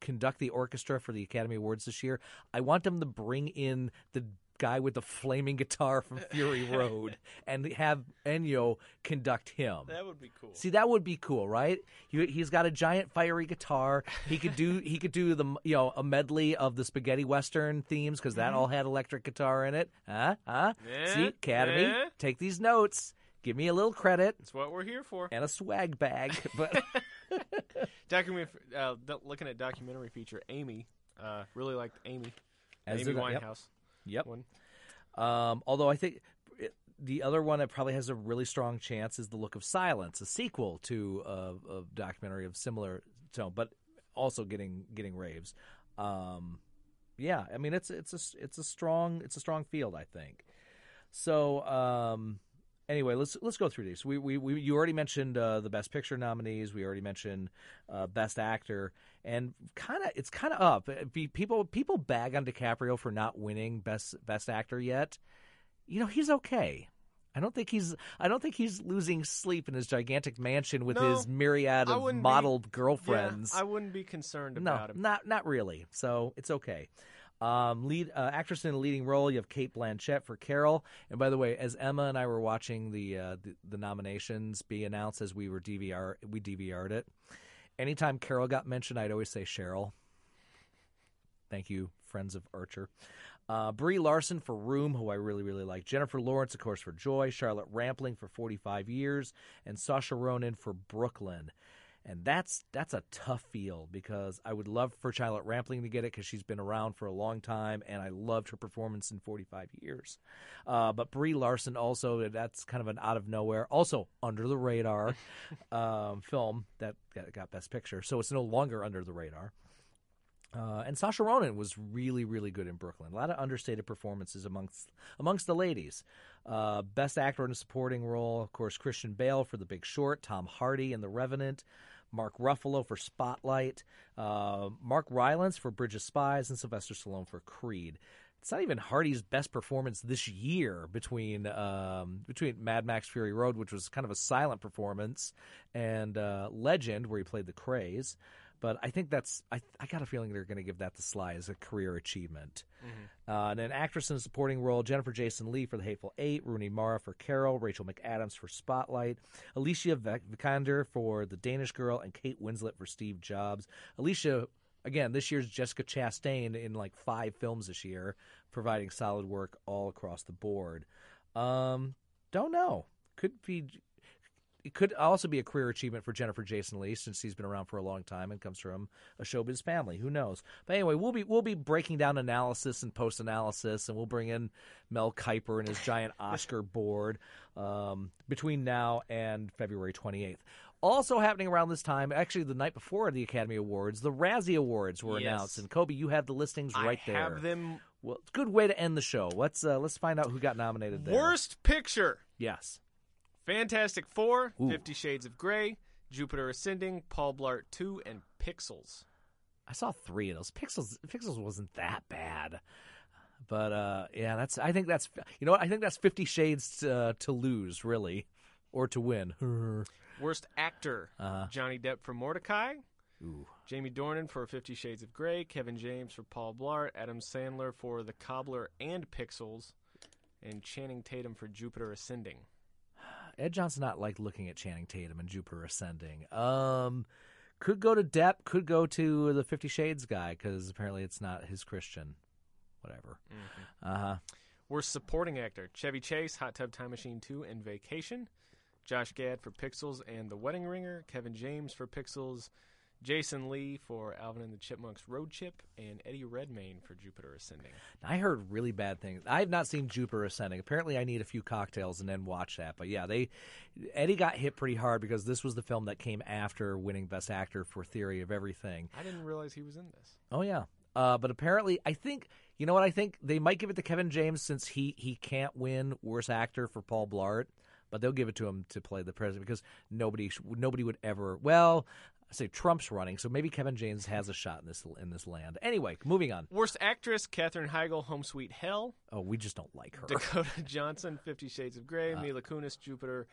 conduct the orchestra for the Academy Awards this year. I want them to bring in the guy with the flaming guitar from Fury Road and have Ennio conduct him. That would be cool. See, that would be cool, right? He's got a giant fiery guitar. He could do the a medley of the spaghetti western themes because that all had electric guitar in it. Yeah, see, Academy, take these notes. Give me a little credit. That's what we're here for. And a swag bag. But looking at documentary feature, Amy. Really liked Amy. As Amy Winehouse. Yep. One. Although I think the other one that probably has a really strong chance is The Look of Silence, a sequel to a documentary of similar tone, but also getting raves. Yeah, I mean it's a strong field, I think. So anyway, let's go through these. We you already mentioned the Best Picture nominees. We already mentioned Best Actor, and it's kind of up. People bag on DiCaprio for not winning Best Actor yet. You know, he's okay. I don't think he's losing sleep in his gigantic mansion with his myriad of modeled girlfriends. Yeah, I wouldn't be concerned about him. Not really. So it's okay. Actress in a leading role, you have Cate Blanchett for Carol. And by the way, as Emma and I were watching the nominations be announced as we DVR'd it. Anytime Carol got mentioned, I'd always say Cheryl. Thank you, friends of Archer. Brie Larson for Room, who I really, really like. Jennifer Lawrence, of course, for Joy. Charlotte Rampling for 45 Years. And Saoirse Ronan for Brooklyn. And that's a tough field because I would love for Charlotte Rampling to get it because she's been around for a long time, and I loved her performance in 45 Years. But Brie Larson also, that's kind of an out-of-nowhere, also under-the-radar film that got Best Picture. So it's no longer under the radar. And Saoirse Ronan was really, really good in Brooklyn. A lot of understated performances amongst the ladies. Best Actor in a Supporting Role, of course, Christian Bale for The Big Short, Tom Hardy in The Revenant, Mark Ruffalo for Spotlight, Mark Rylance for Bridge of Spies, and Sylvester Stallone for Creed. It's not even Hardy's best performance this year between Mad Max Fury Road, which was kind of a silent performance, and Legend, where he played the Krays. But I think I got a feeling they're going to give that the Sly as a career achievement. Mm-hmm. And an actress in a supporting role, Jennifer Jason Leigh for The Hateful Eight, Rooney Mara for Carol, Rachel McAdams for Spotlight, Alicia Vikander for The Danish Girl, and Kate Winslet for Steve Jobs. Alicia, again, this year's Jessica Chastain in like 5 films this year, providing solid work all across the board. Don't know. It could also be a career achievement for Jennifer Jason Leigh since he's been around for a long time and comes from a showbiz family. Who knows? But anyway, we'll be breaking down analysis and post-analysis, and we'll bring in Mel Kiper and his giant Oscar board between now and February 28th. Also happening around this time, actually the night before the Academy Awards, the Razzie Awards were announced. And Kobe, you have the listings right there. I have them. Well, good way to end the show. Let's find out who got nominated there. Worst Picture. Yes. Fantastic Four, 50 Shades of Grey, Jupiter Ascending, Paul Blart 2, and Pixels. I saw 3 of those. Pixels wasn't that bad, but I think that's 50 Shades to lose, really, or to win. Worst Actor: Johnny Depp for Mordecai, Jamie Dornan for 50 Shades of Grey, Kevin James for Paul Blart, Adam Sandler for The Cobbler and Pixels, and Channing Tatum for Jupiter Ascending. Ed Johnson not like looking at Channing Tatum and Jupiter Ascending. Could go to Depp, could go to the 50 Shades guy because apparently it's not his Christian. Whatever. Mm-hmm. Uh-huh. Worst Supporting Actor: Chevy Chase, Hot Tub Time Machine 2, and Vacation. Josh Gad for Pixels and The Wedding Ringer. Kevin James for Pixels. Jason Leigh for Alvin and the Chipmunks Road Chip, and Eddie Redmayne for Jupiter Ascending. I heard really bad things. I have not seen Jupiter Ascending. Apparently I need a few cocktails and then watch that. But yeah, Eddie got hit pretty hard because this was the film that came after winning Best Actor for Theory of Everything. I didn't realize he was in this. Oh, yeah. But apparently I think they might give it to Kevin James since he can't win Worst Actor for Paul Blart, but they'll give it to him to play the president because nobody would ever – well – I say Trump's running, so maybe Kevin James has a shot in this land. Anyway, moving on. Worst Actress: Katherine Heigl, Home Sweet Hell. Oh, we just don't like her. Dakota Johnson, 50 Shades of Grey. Mila Kunis, Jupiter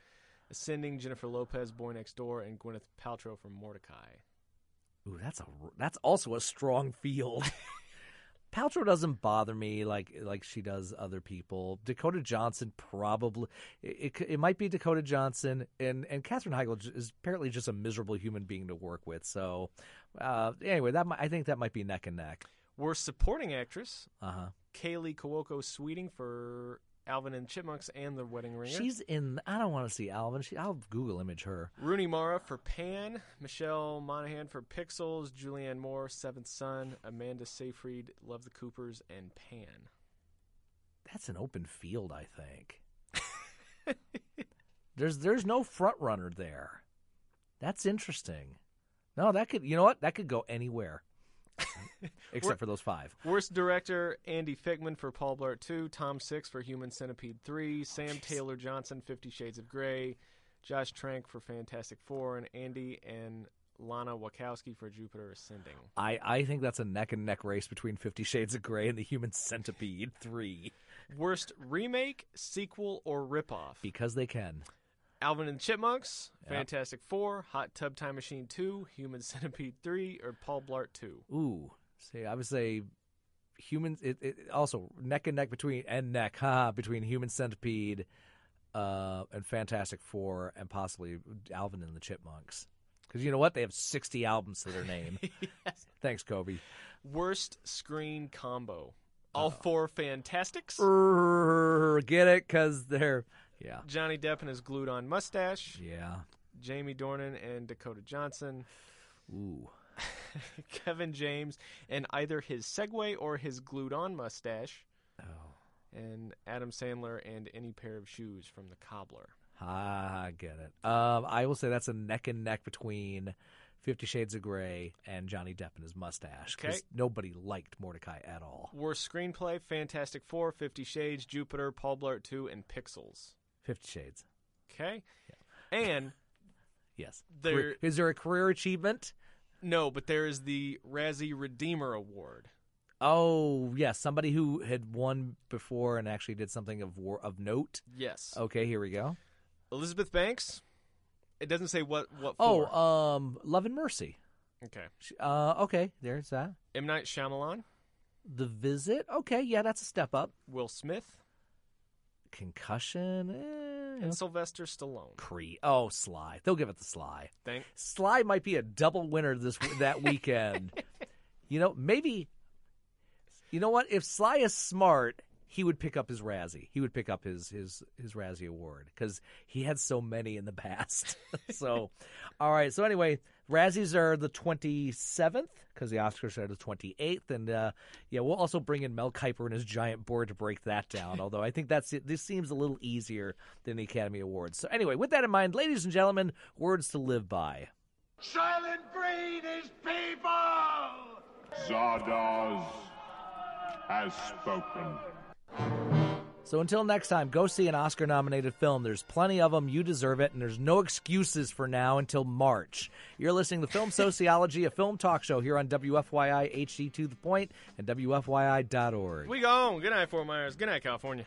Ascending. Jennifer Lopez, Boy Next Door, and Gwyneth Paltrow for Mordecai. Ooh, that's also a strong field. Paltrow doesn't bother me like she does other people. Dakota Johnson probably it might be Dakota Johnson, and Katherine Heigl is apparently just a miserable human being to work with. So anyway, I think that might be neck and neck. Worst supporting actress, Kaylee Cuoco Sweeting for Alvin and Chipmunks and The Wedding Ringer. She's in. I don't want to see Alvin. I'll Google image her. Rooney Mara for Pan. Michelle Monaghan for Pixels. Julianne Moore, Seventh Son. Amanda Seyfried, Love the Coopers, and Pan. That's an open field, I think. There's no front runner there. That's interesting. No, that could. You know what? That could go anywhere. Except for those five. Worst director, Andy Fickman for Paul Blart 2, Tom Six for Human Centipede 3, Sam Taylor Johnson, 50 Shades of Grey, Josh Trank for Fantastic Four, and Andy and Lana Wachowski for Jupiter Ascending. I think that's a neck and neck race between 50 Shades of Grey and the Human Centipede 3. Worst remake, sequel, or ripoff? Because they can. Alvin and the Chipmunks, Fantastic Four, Hot Tub Time Machine 2, Human Centipede 3, or Paul Blart 2. Ooh. See, I would say humans. It also neck and neck between Human Centipede and Fantastic Four and possibly Alvin and the Chipmunks. Because you know what? They have 60 albums to their name. Yes. Thanks, Kobe. Worst screen combo. All four Fantastics. Get it? Because they're... Yeah. Johnny Depp and his glued-on mustache. Yeah. Jamie Dornan and Dakota Johnson. Ooh. Kevin James and either his Segway or his glued-on mustache. Oh. And Adam Sandler and any pair of shoes from The Cobbler. Ah, I get it. I will say that's a neck and neck between 50 Shades of Grey and Johnny Depp and his mustache. Because nobody liked Mordecai at all. Worst screenplay, Fantastic Four, 50 Shades, Jupiter, Paul Blart 2, and Pixels. 50 Shades. Okay. Yeah. And yes. Is there a career achievement? No, but there is the Razzie Redeemer Award. Oh, yes. Somebody who had won before and actually did something of note? Yes. Okay, here we go. Elizabeth Banks. It doesn't say what for. Oh, Love and Mercy. Okay. Okay, there's that. M. Night Shyamalan. The Visit. Okay, yeah, that's a step up. Will Smith. Concussion. And Sylvester Stallone. Creed. Oh, Sly. They'll give it to Sly. Sly might be a double winner that weekend. You know what? If Sly is smart, he would pick up his Razzie. He would pick up his Razzie Award because he had so many in the past. So, all right. So anyway, Razzies are the 27th because the Oscars are the 28th. And, we'll also bring in Mel Kiper and his giant board to break that down, although I think this seems a little easier than the Academy Awards. So anyway, with that in mind, ladies and gentlemen, words to live by. Silent breed is people! Zardoz has spoken. So until next time, go see an Oscar-nominated film. There's plenty of them. You deserve it. And there's no excuses for now until March. You're listening to Film Sociology, a film talk show here on WFYI HD to the Point and WFYI.org. We go on. Good night, Fort Myers. Good night, California.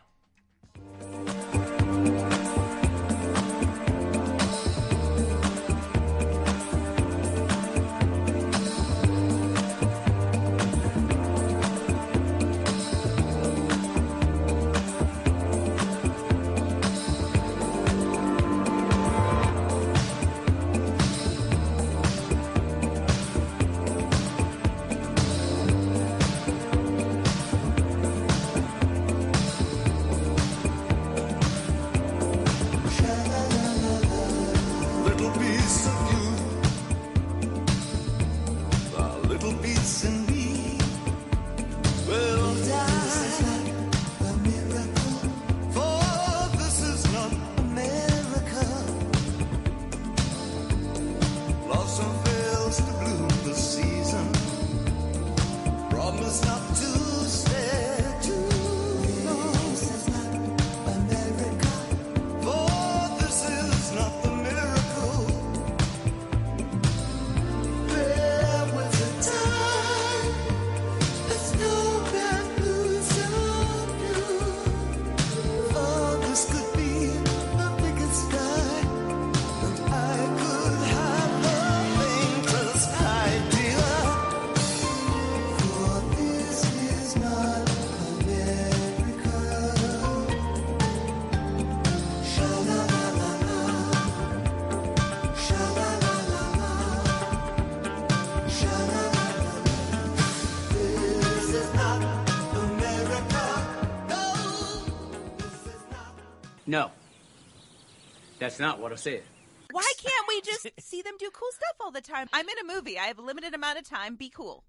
No. That's not what I said. Why can't we just see them do cool stuff all the time? I'm in a movie. I have a limited amount of time. Be cool.